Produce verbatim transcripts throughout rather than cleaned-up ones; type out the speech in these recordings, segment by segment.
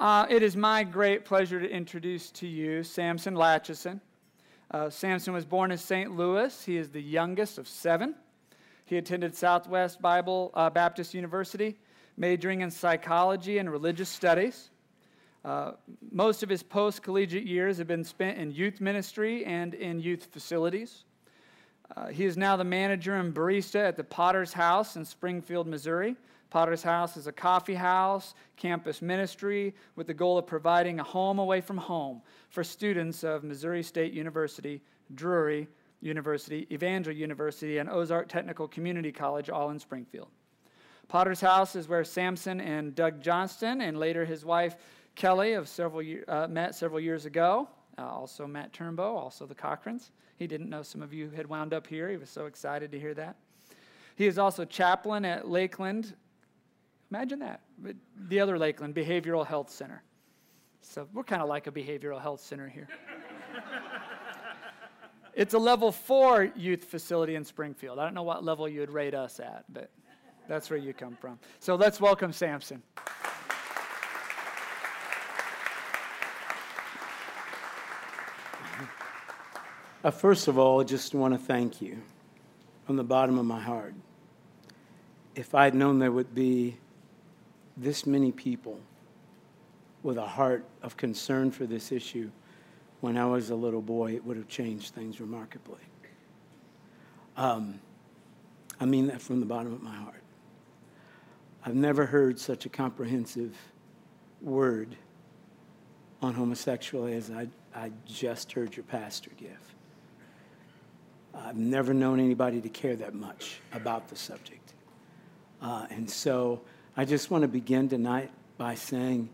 Uh, it is my great pleasure to introduce to you Samson Latchison. Uh, Samson was born in Saint Louis. He is the youngest of seven. He attended Southwest Bible, uh, Baptist University, majoring in psychology and religious studies. Uh, most of his post-collegiate years have been spent in youth ministry and in youth facilities. Uh, he is now the manager and barista at the Potter's House in Springfield, Missouri. Potter's House is a coffee house, campus ministry, with the goal of providing a home away from home for students of Missouri State University, Drury University, Evangel University, and Ozark Technical Community College, all in Springfield. Potter's House is where Samson and Doug Johnston, and later his wife Kelly, of several uh, met several years ago. Uh, also Matt Turnbow, also the Cochrans. He didn't know some of you had wound up here. He was so excited to hear that. He is also chaplain at Lakeland. Imagine that, the other Lakeland Behavioral Health Center. So we're kind of like a behavioral health center here. It's a level four youth facility in Springfield. I don't know what level you would rate us at, but that's where you come from. So let's welcome Samson. Uh, first of all, I just want to thank you from the bottom of my heart. If I'd known there would be this many people with a heart of concern for this issue when I was a little boy, it would have changed things remarkably. Um, I mean that from the bottom of my heart. I've never heard such a comprehensive word on homosexuality as I, I just heard your pastor give. I've never known anybody to care that much about the subject. Uh, and so I just want to begin tonight by saying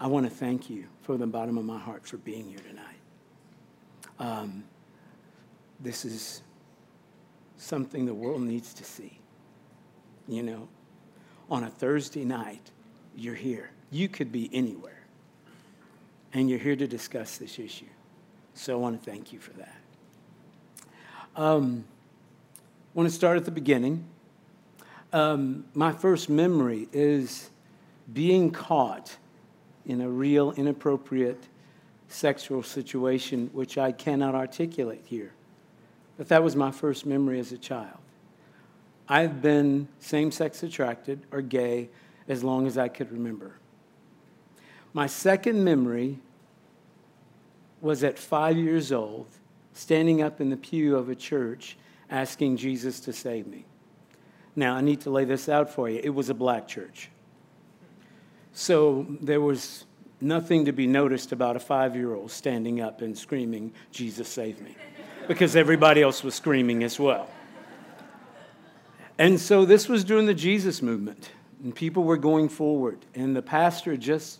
I want to thank you from the bottom of my heart for being here tonight. Um, this is something the world needs to see. You know, on a Thursday night, you're here. You could be anywhere. And you're here to discuss this issue. So I want to thank you for that. Um, I want to start at the beginning. Um, my first memory is being caught in a real inappropriate sexual situation, which I cannot articulate here. But that was my first memory as a child. I've been same-sex attracted or gay as long as I could remember. My second memory was at five years old, standing up in the pew of a church asking Jesus to save me. Now, I need to lay this out for you. It was a black church. So there was nothing to be noticed about a five-year-old standing up and screaming, "Jesus, save me," because everybody else was screaming as well. And so this was during the Jesus movement, and people were going forward. And the pastor just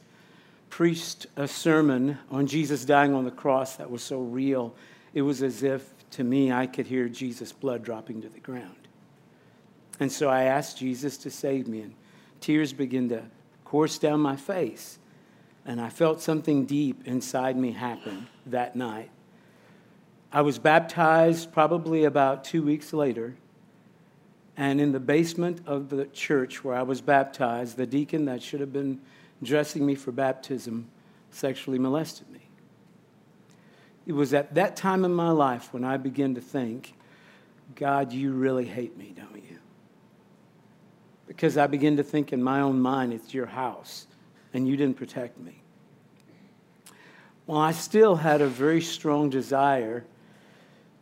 preached a sermon on Jesus dying on the cross that was so real. It was as if, to me, I could hear Jesus' blood dropping to the ground. And so I asked Jesus to save me, and tears began to course down my face. And I felt something deep inside me happen that night. I was baptized probably about two weeks later. And in the basement of the church where I was baptized, the deacon that should have been dressing me for baptism sexually molested me. It was at that time in my life when I began to think, God, you really hate me, don't you? Because I begin to think in my own mind, it's your house, and you didn't protect me. Well, I still had a very strong desire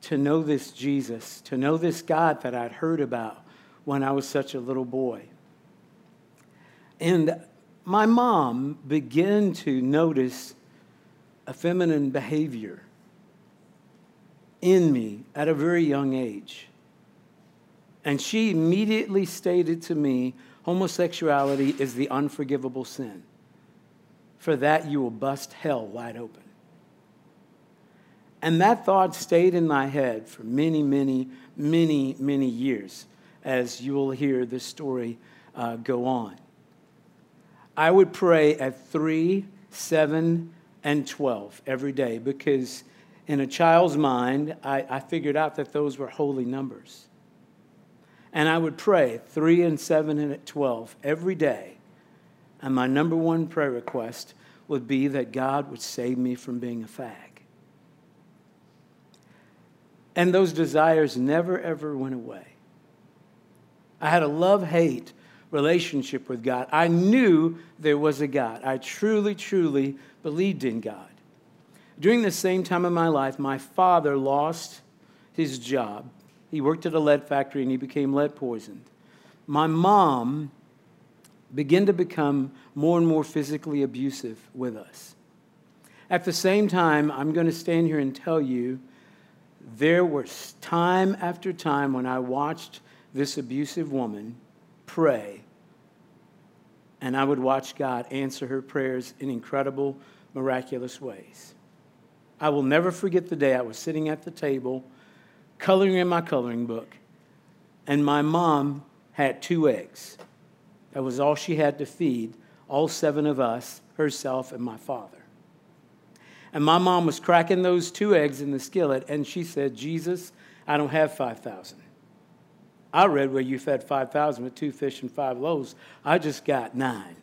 to know this Jesus, to know this God that I'd heard about when I was such a little boy. And my mom began to notice a feminine behavior in me at a very young age. And she immediately stated to me, homosexuality is the unforgivable sin. For that, you will bust hell wide open. And that thought stayed in my head for many, many, many, many years, as you will hear this story uh, go on. I would pray at three, seven, and twelve every day, because in a child's mind, I, I figured out that those were holy numbers. And I would pray three and seven and at twelve every day. And my number one prayer request would be that God would save me from being a fag. And those desires never, ever went away. I had a love-hate relationship with God. I knew there was a God. I truly, truly believed in God. During the same time in my life, my father lost his job. He worked at a lead factory and he became lead poisoned. My mom began to become more and more physically abusive with us. At the same time, I'm going to stand here and tell you there was time after time when I watched this abusive woman pray, and I would watch God answer her prayers in incredible, miraculous ways. I will never forget the day I was sitting at the table, coloring in my coloring book, and my mom had two eggs. That was all she had to feed all seven of us, herself and my father. And my mom was cracking those two eggs in the skillet, and she said, "Jesus, I don't have five thousand. I read where you fed five thousand with two fish and five loaves. I just got nine.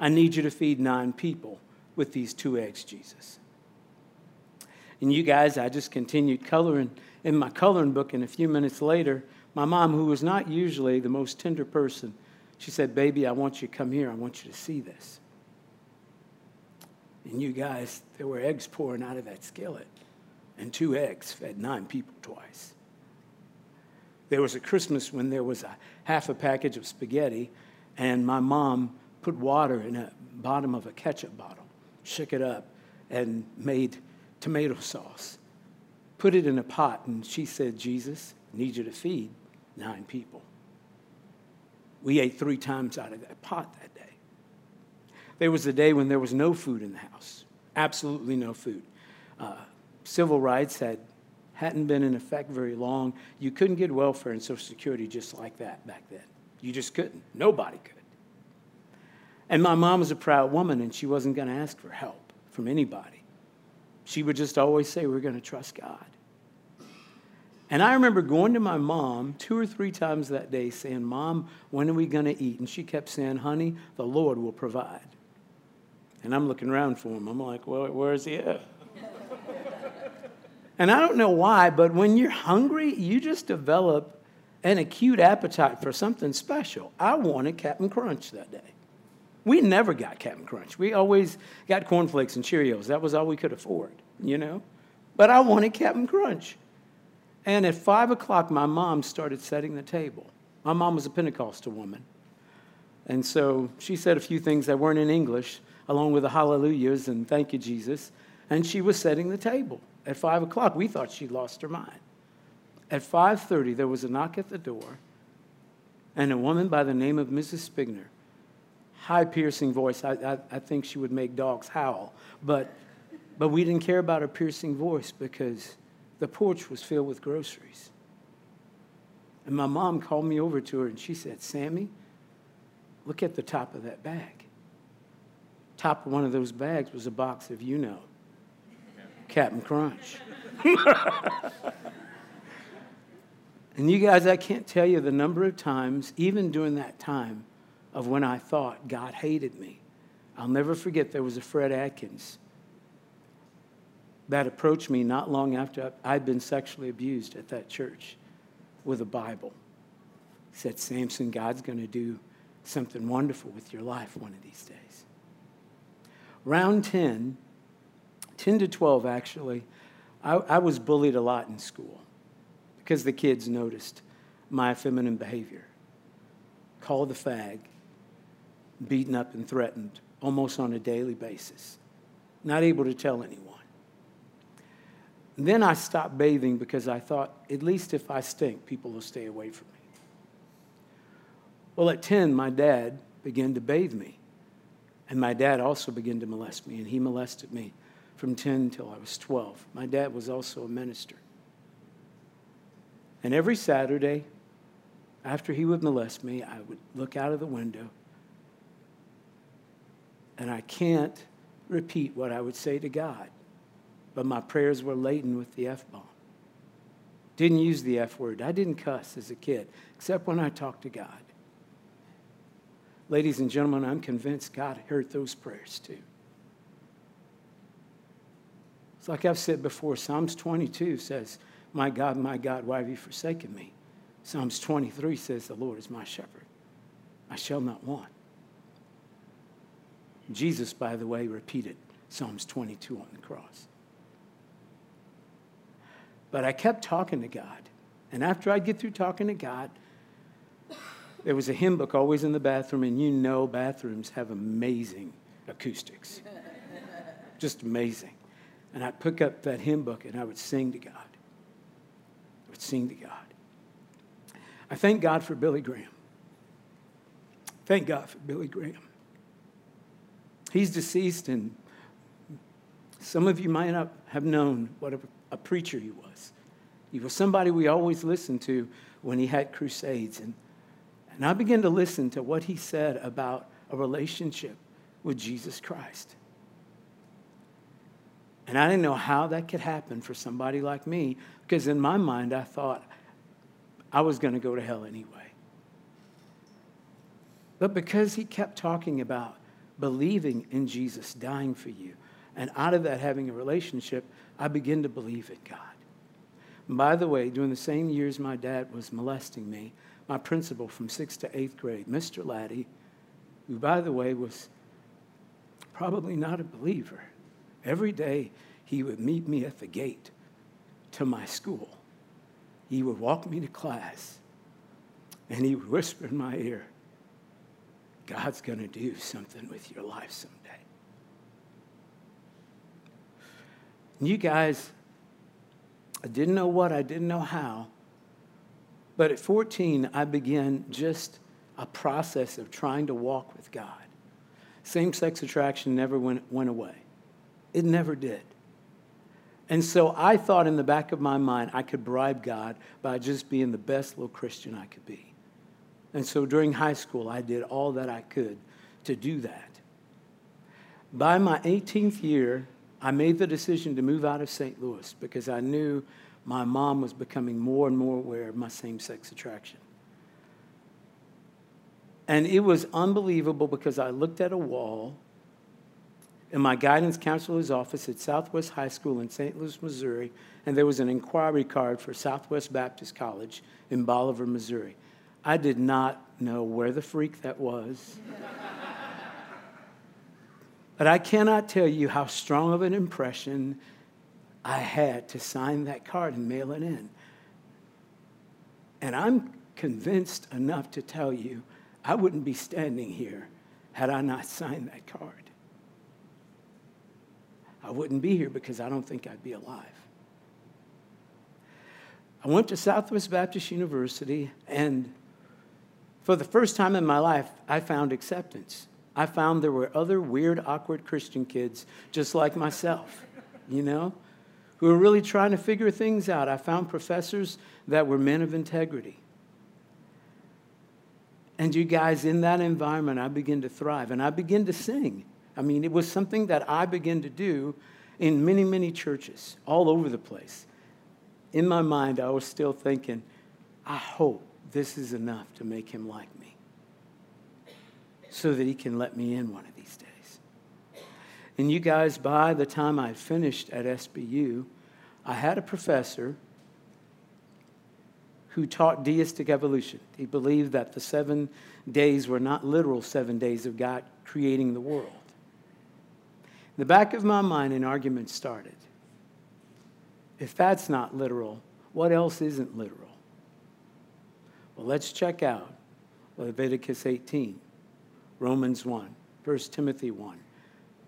I need you to feed nine people with these two eggs, Jesus." And you guys, I just continued coloring in my coloring book, and a few minutes later, my mom, who was not usually the most tender person, she said, "Baby, I want you to come here. I want you to see this." And you guys, there were eggs pouring out of that skillet, and two eggs fed nine people twice. There was a Christmas when there was a half a package of spaghetti, and my mom put water in the bottom of a ketchup bottle, shook it up, and made tomato sauce, put it in a pot, and she said, "Jesus, I need you to feed nine people." We ate three times out of that pot that day. There was a day when there was no food in the house, absolutely no food. Uh, civil rights had, hadn't been in effect very long. You couldn't get welfare and Social Security just like that back then. You just couldn't. Nobody could. And my mom was a proud woman, and she wasn't going to ask for help from anybody. She would just always say, "We're going to trust God." And I remember going to my mom two or three times that day saying, "Mom, when are we going to eat?" And she kept saying, "Honey, the Lord will provide." And I'm looking around for him. I'm like, well, where's he at? And I don't know why, but when you're hungry, you just develop an acute appetite for something special. I wanted Captain Crunch that day. We never got Captain Crunch. We always got cornflakes and Cheerios. That was all we could afford, you know? But I wanted Captain Crunch. And at five o'clock, my mom started setting the table. My mom was a Pentecostal woman. And so she said a few things that weren't in English, along with the hallelujahs and thank you, Jesus. And she was setting the table. At five o'clock, we thought she lost her mind. At five thirty, there was a knock at the door, and a woman by the name of Missus Spigner, high-piercing voice. I, I, I think she would make dogs howl. But, but we didn't care about her piercing voice because the porch was filled with groceries. And my mom called me over to her, and she said, "Sammy, look at the top of that bag." Top of one of those bags was a box of, you know, Captain Crunch. And you guys, I can't tell you the number of times, even during that time, of when I thought God hated me. I'll never forget there was a Fred Atkins that approached me not long after I'd been sexually abused at that church with a Bible. He said, "Samson, God's going to do something wonderful with your life one of these days." Round ten, ten to twelve actually, I, I was bullied a lot in school because the kids noticed my feminine behavior. Called the fag, beaten up and threatened almost on a daily basis, not able to tell anyone. And then I stopped bathing because I thought, at least if I stink, people will stay away from me. Well, at ten, my dad began to bathe me. And my dad also began to molest me, and he molested me from ten till I was twelve. My dad was also a minister. And every Saturday, after he would molest me, I would look out of the window, and I can't repeat what I would say to God, but my prayers were laden with the F-bomb. Didn't use the F-word. I didn't cuss as a kid, except when I talked to God. Ladies and gentlemen, I'm convinced God heard those prayers too. It's like I've said before, Psalms twenty-two says, "My God, my God, why have you forsaken me?" Psalms twenty-three says, "The Lord is my shepherd. I shall not want." Jesus, by the way, repeated Psalms twenty-two on the cross. But I kept talking to God. And after I'd get through talking to God, there was a hymn book always in the bathroom, and you know bathrooms have amazing acoustics. Just amazing. And I'd pick up that hymn book, and I would sing to God. I would sing to God. I thank God for Billy Graham. Thank God for Billy Graham. He's deceased, and some of you might not have known what a, a preacher he was. He was somebody we always listened to when he had crusades. And, and I began to listen to what he said about a relationship with Jesus Christ. And I didn't know how that could happen for somebody like me, because in my mind I thought I was going to go to hell anyway. But because he kept talking about believing in Jesus dying for you, and out of that having a relationship, I began to believe in God. And by the way, during the same years my dad was molesting me, my principal from sixth to eighth grade, Mister Laddie, who, by the way, was probably not a believer, every day he would meet me at the gate to my school. He would walk me to class, and he would whisper in my ear, "God's going to do something with your life someday." And you guys, I didn't know what, I didn't know how, but at fourteen, I began just a process of trying to walk with God. Same-sex attraction never went, went away. It never did. And so I thought in the back of my mind I could bribe God by just being the best little Christian I could be. And so during high school, I did all that I could to do that. By my eighteenth year, I made the decision to move out of Saint Louis because I knew my mom was becoming more and more aware of my same-sex attraction. And it was unbelievable because I looked at a wall in my guidance counselor's office at Southwest High School in Saint Louis, Missouri, and there was an inquiry card for Southwest Baptist College in Bolivar, Missouri. I did not know where the freak that was. But I cannot tell you how strong of an impression I had to sign that card and mail it in. And I'm convinced enough to tell you I wouldn't be standing here had I not signed that card. I wouldn't be here because I don't think I'd be alive. I went to Southwest Baptist University, and for the first time in my life, I found acceptance. I found there were other weird, awkward Christian kids just like myself, you know, who were really trying to figure things out. I found professors that were men of integrity. And you guys, in that environment, I began to thrive, and I began to sing. I mean, it was something that I began to do in many, many churches all over the place. In my mind, I was still thinking, I hope this is enough to make him like me so that he can let me in one of these days. And you guys, by the time I finished at S B U, I had a professor who taught deistic evolution. He believed that the seven days were not literal seven days of God creating the world. In the back of my mind, an argument started. If that's not literal, what else isn't literal? Well, let's check out Leviticus eighteen, Romans one, First Timothy one,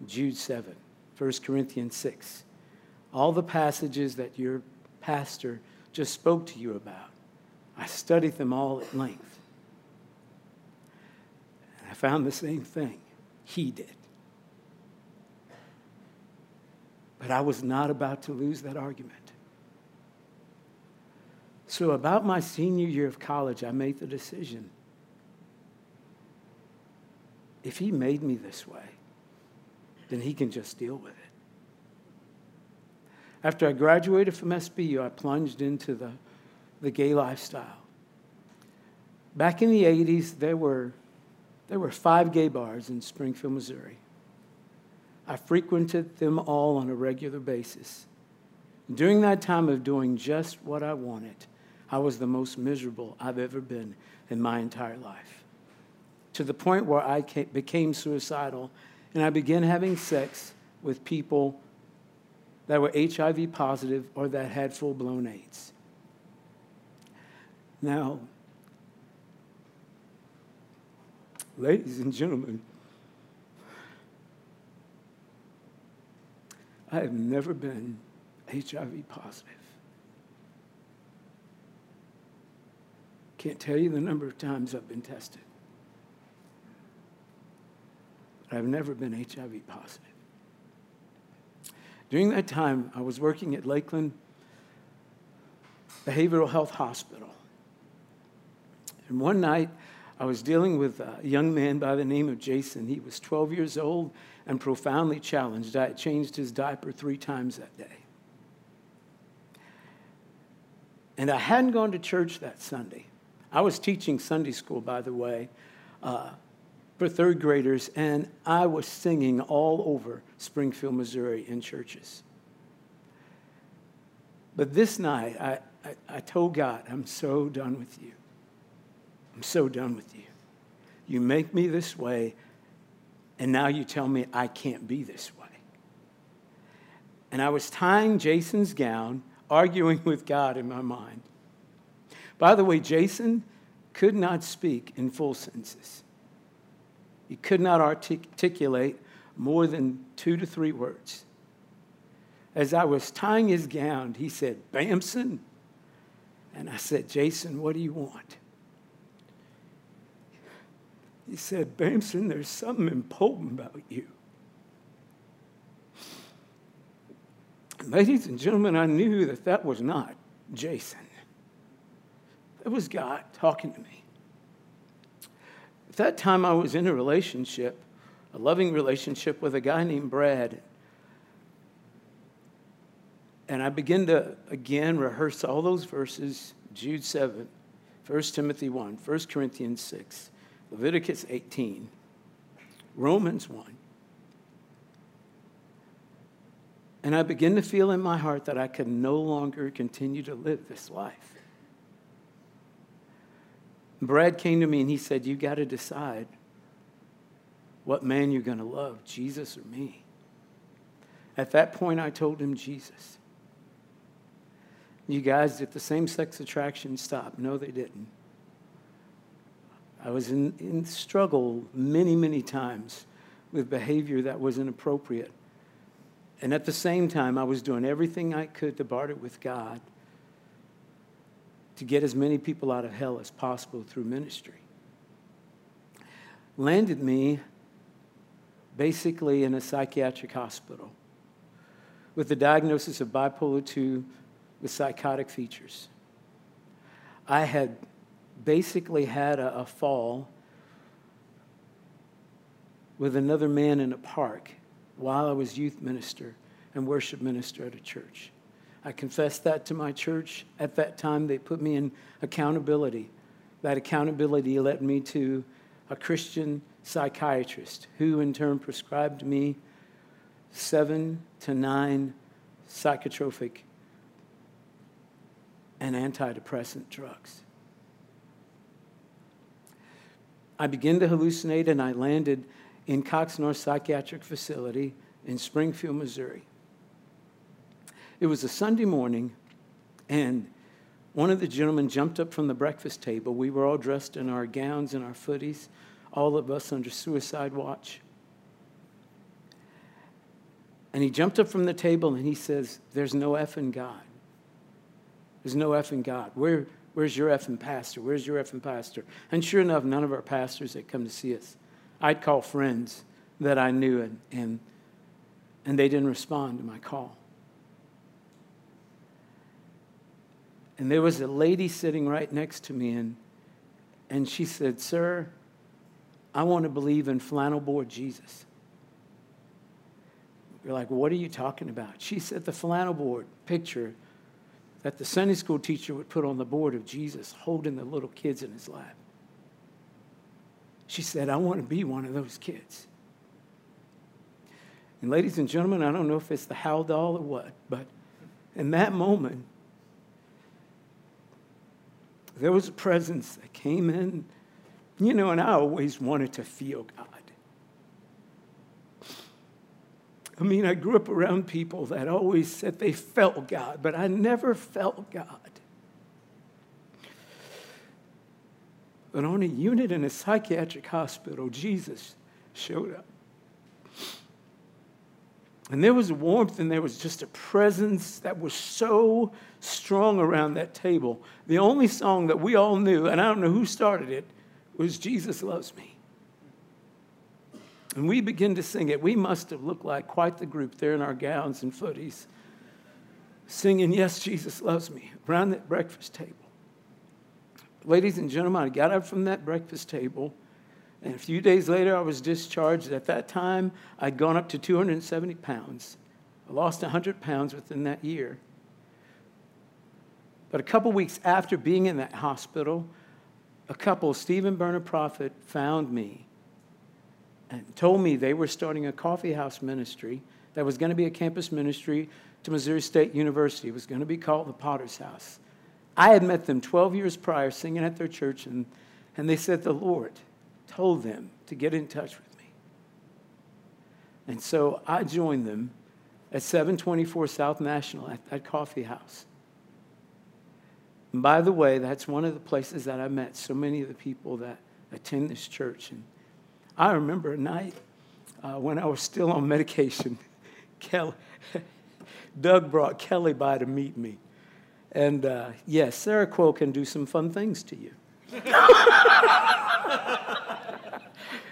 Jude seven, First Corinthians six. All the passages that your pastor just spoke to you about, I studied them all at length. And I found the same thing he did. But I was not about to lose that argument. So about my senior year of college, I made the decision. If he made me this way, then he can just deal with it. After I graduated from S B U, I plunged into the, the gay lifestyle. Back in the eighties, there were, there were five gay bars in Springfield, Missouri. I frequented them all on a regular basis. During that time of doing just what I wanted, I was the most miserable I've ever been in my entire life, to the point where I became suicidal, and I began having sex with people that were H I V positive or that had full-blown AIDS. Now, ladies and gentlemen, I have never been H I V positive. Can't tell you the number of times I've been tested. But I've never been H I V positive. During that time, I was working at Lakeland Behavioral Health Hospital. And one night, I was dealing with a young man by the name of Jason. He was twelve years old and profoundly challenged. I had changed his diaper three times that day. And I hadn't gone to church that Sunday. I was teaching Sunday school, by the way, uh, for third graders, and I was singing all over Springfield, Missouri in churches. But this night, I, I, I told God, I'm so done with you. I'm so done with you. You make me this way, and now you tell me I can't be this way. And I was tying Jason's gown, arguing with God in my mind. By the way, Jason could not speak in full sentences. He could not articulate more than two to three words. As I was tying his gown, he said, Bamson? And I said, Jason, what do you want? He said, Bamson, there's something important about you. Ladies and gentlemen, I knew that that was not Jason. That was God talking to me. At that time, I was in a relationship, a loving relationship with a guy named Brad. And I began to, again, rehearse all those verses, Jude seven, First Timothy one, First Corinthians six, Leviticus eighteen, Romans one. And I began to feel in my heart that I could no longer continue to live this life. Brad came to me and he said, you got to decide what man you're going to love, Jesus or me. At that point, I told him Jesus. You guys, did the same-sex attraction stop? No, they didn't. I was in, in struggle many, many times with behavior that was inappropriate. And at the same time, I was doing everything I could to barter with God to get as many people out of hell as possible through ministry. Landed me basically in a psychiatric hospital with the diagnosis of bipolar two with psychotic features. I had basically had a, a fall with another man in a park while I was youth minister and worship minister at a church. I confessed that to my church. At that time, they put me in accountability. That accountability led me to a Christian psychiatrist who in turn prescribed me seven to nine psychotropic and antidepressant drugs. I began to hallucinate, and I landed in Cox North Psychiatric Facility in Springfield, Missouri. It was a Sunday morning, and one of the gentlemen jumped up from the breakfast table. We were all dressed in our gowns and our footies, all of us under suicide watch. And he jumped up from the table, and he says, there's no effing God. There's no effing God. Where, where's your effing pastor? Where's your effing pastor? And sure enough, none of our pastors had come to see us. I'd call friends that I knew, and, and, and they didn't respond to my call. And there was a lady sitting right next to me, and, and she said, sir, I want to believe in flannel board Jesus. You're like, what are you talking about? She said the flannel board picture that the Sunday school teacher would put on the board of Jesus holding the little kids in his lap. She said, I want to be one of those kids. And ladies and gentlemen, I don't know if it's the howl doll or what, but in that moment, there was a presence that came in, you know, and I always wanted to feel God. I mean, I grew up around people that always said they felt God, but I never felt God. But on a unit in a psychiatric hospital, Jesus showed up. And there was warmth, and there was just a presence that was so strong around that table. The only song that we all knew, and I don't know who started it, was Jesus Loves Me. And we began to sing it. We must have looked like quite the group there in our gowns and footies, singing, "Yes, Jesus Loves Me," around that breakfast table. Ladies and gentlemen, I got up from that breakfast table, and a few days later, I was discharged. At that time, I'd gone up to two hundred seventy pounds. I lost one hundred pounds within that year. But a couple weeks after being in that hospital, a couple, Stephen Brunner-Propst, found me and told me they were starting a coffee house ministry that was going to be a campus ministry to Missouri State University. It was going to be called the Potter's House. I had met them twelve years prior singing at their church, and, and they said the Lord told them to get in touch with me. And so I joined them at seven twenty-four South National at that coffee house. And by the way, that's one of the places that I met so many of the people that attend this church. And I remember a night uh, when I was still on medication, Kelly, Doug brought Kelly by to meet me. And uh, yes, Seroquel can do some fun things to you.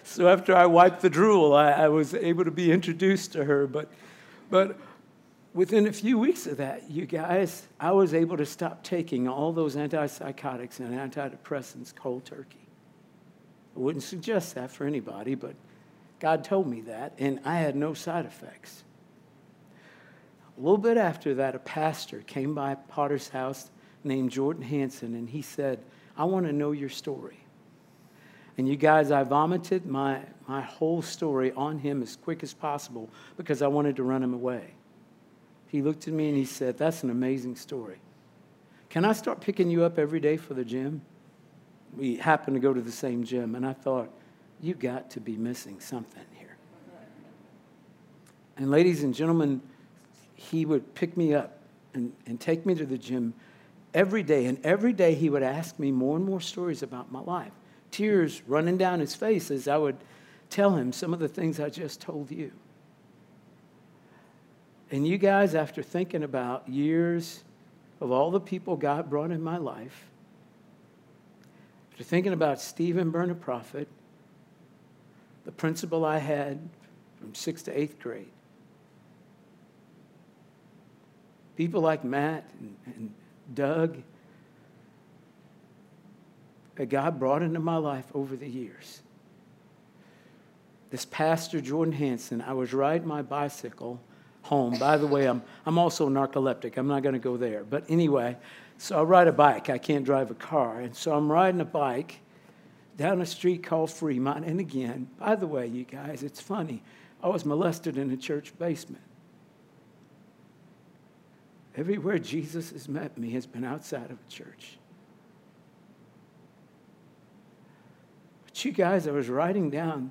So after I wiped the drool, I, I was able to be introduced to her. But, but within a few weeks of that, you guys, I was able to stop taking all those antipsychotics and antidepressants cold turkey. I wouldn't suggest that for anybody, but God told me that, and I had no side effects. A little bit after that, a pastor came by Potter's House named Jordan Hanson, and he said, "I want to know your story." And you guys, I vomited my, my whole story on him as quick as possible because I wanted to run him away. He looked at me and he said, "That's an amazing story. Can I start picking you up every day for the gym?" We happened to go to the same gym, and I thought, you got to be missing something here. And ladies and gentlemen, he would pick me up and, and take me to the gym every day, and every day he would ask me more and more stories about my life, tears running down his face as I would tell him some of the things I just told you. And you guys, after thinking about years of all the people God brought in my life, after thinking about Stephen Brunner-Propst, the principal I had from sixth to eighth grade, people like Matt and, and Doug that God brought into my life over the years, this pastor, Jordan Hanson, I was riding my bicycle home. By the way, I'm, I'm also narcoleptic. I'm not going to go there. But anyway, so I ride a bike. I can't drive a car. And so I'm riding a bike down a street called Fremont. And again, by the way, you guys, it's funny. I was molested in a church basement. Everywhere Jesus has met me has been outside of a church. But you guys, I was riding down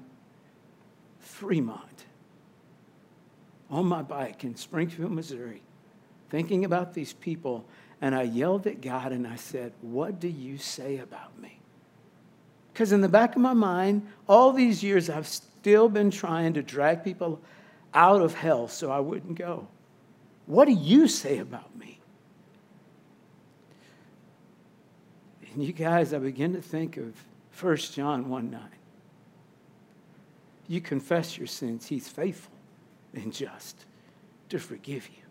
Fremont on my bike in Springfield, Missouri, thinking about these people, and I yelled at God and I said, "What do you say about me?" Because in the back of my mind, all these years I've still been trying to drag people out of hell so I wouldn't go. What do you say about me? And you guys, I begin to think of First John one nine. You confess your sins. He's faithful and just to forgive you.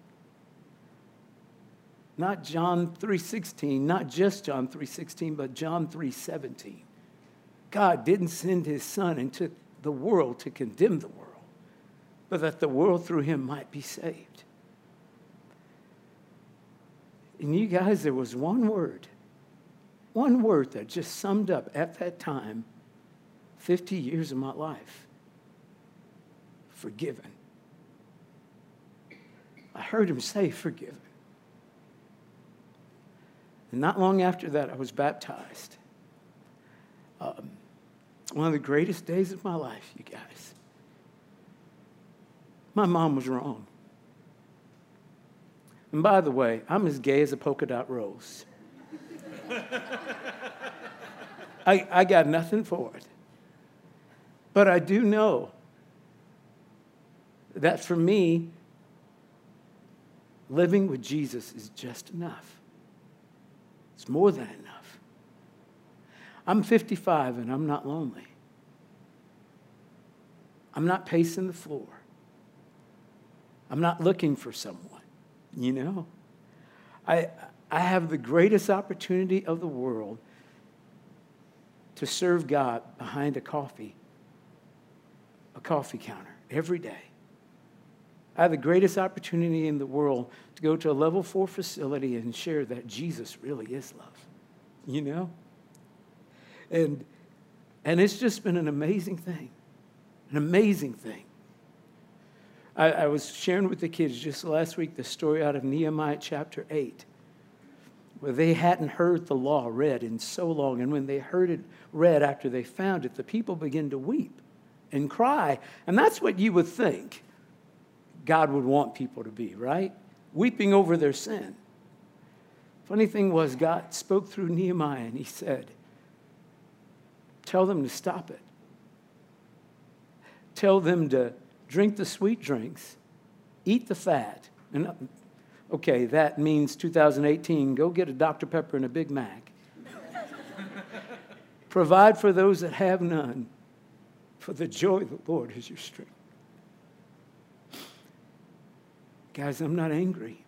Not John three sixteen, not just John three sixteen, but John three seventeen. God didn't send his son into the world to condemn the world, but that the world through him might be saved. And you guys, there was one word, one word that just summed up at that time fifty years of my life. Forgiven. heard him say, forgiven. And not long after that, I was baptized. Um, one of the greatest days of my life, you guys. My mom was wrong. And by the way, I'm as gay as a polka dot rose. I, I got nothing for it. But I do know that for me, living with Jesus is just enough. It's more than enough. I'm fifty-five and I'm not lonely. I'm not pacing the floor. I'm not looking for someone, you know. I, I have the greatest opportunity of the world to serve God behind a coffee, a coffee counter every day. I have the greatest opportunity in the world to go to a level four facility and share that Jesus really is love, you know? And, and it's just been an amazing thing, an amazing thing. I, I was sharing with the kids just last week the story out of Nehemiah chapter eight, where they hadn't heard the law read in so long, and when they heard it read after they found it, the people began to weep and cry, and that's what you would think God would want people to be, right? Weeping over their sin. Funny thing was, God spoke through Nehemiah and he said, tell them to stop it. Tell them to drink the sweet drinks, eat the fat. And okay, that means two thousand eighteen, go get a Doctor Pepper and a Big Mac. Provide for those that have none, for the joy of the Lord is your strength. Guys, I'm not angry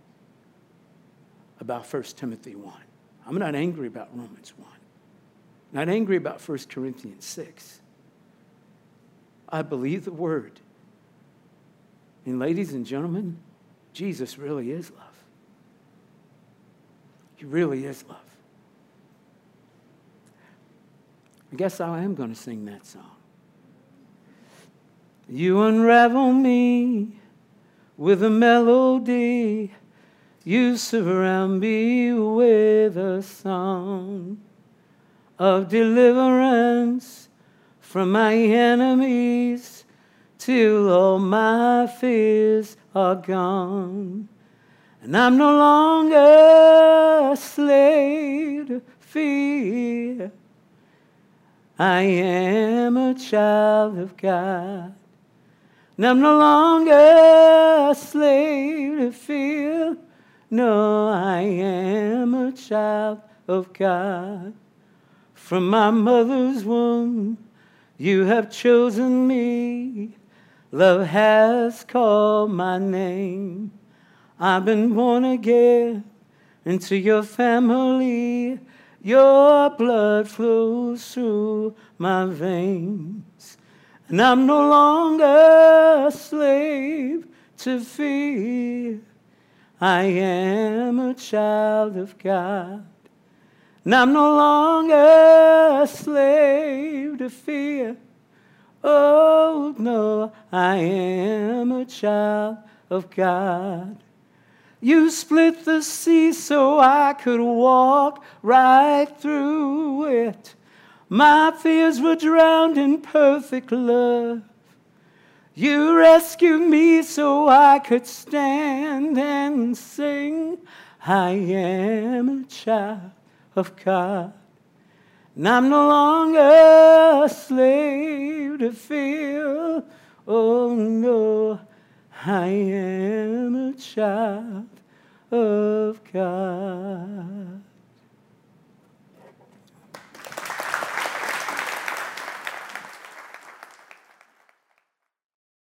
about First Timothy one. I'm not angry about Romans one. Not angry about First Corinthians six. I believe the word. And ladies and gentlemen, Jesus really is love. He really is love. I guess I am going to sing that song. You unravel me with a melody, you surround me with a song of deliverance from my enemies, till all my fears are gone. And I'm no longer a slave to fear. I am a child of God. And I'm no longer a slave to fear. No, I am a child of God. From my mother's womb, you have chosen me. Love has called my name. I've been born again into your family. Your blood flows through my veins. And I'm no longer a slave to fear. I am a child of God. And I'm no longer a slave to fear. Oh, no, I am a child of God. You split the sea so I could walk right through it. My fears were drowned in perfect love. You rescued me so I could stand and sing. I am a child of God. And I'm no longer a slave to fear. Oh, no, I am a child of God.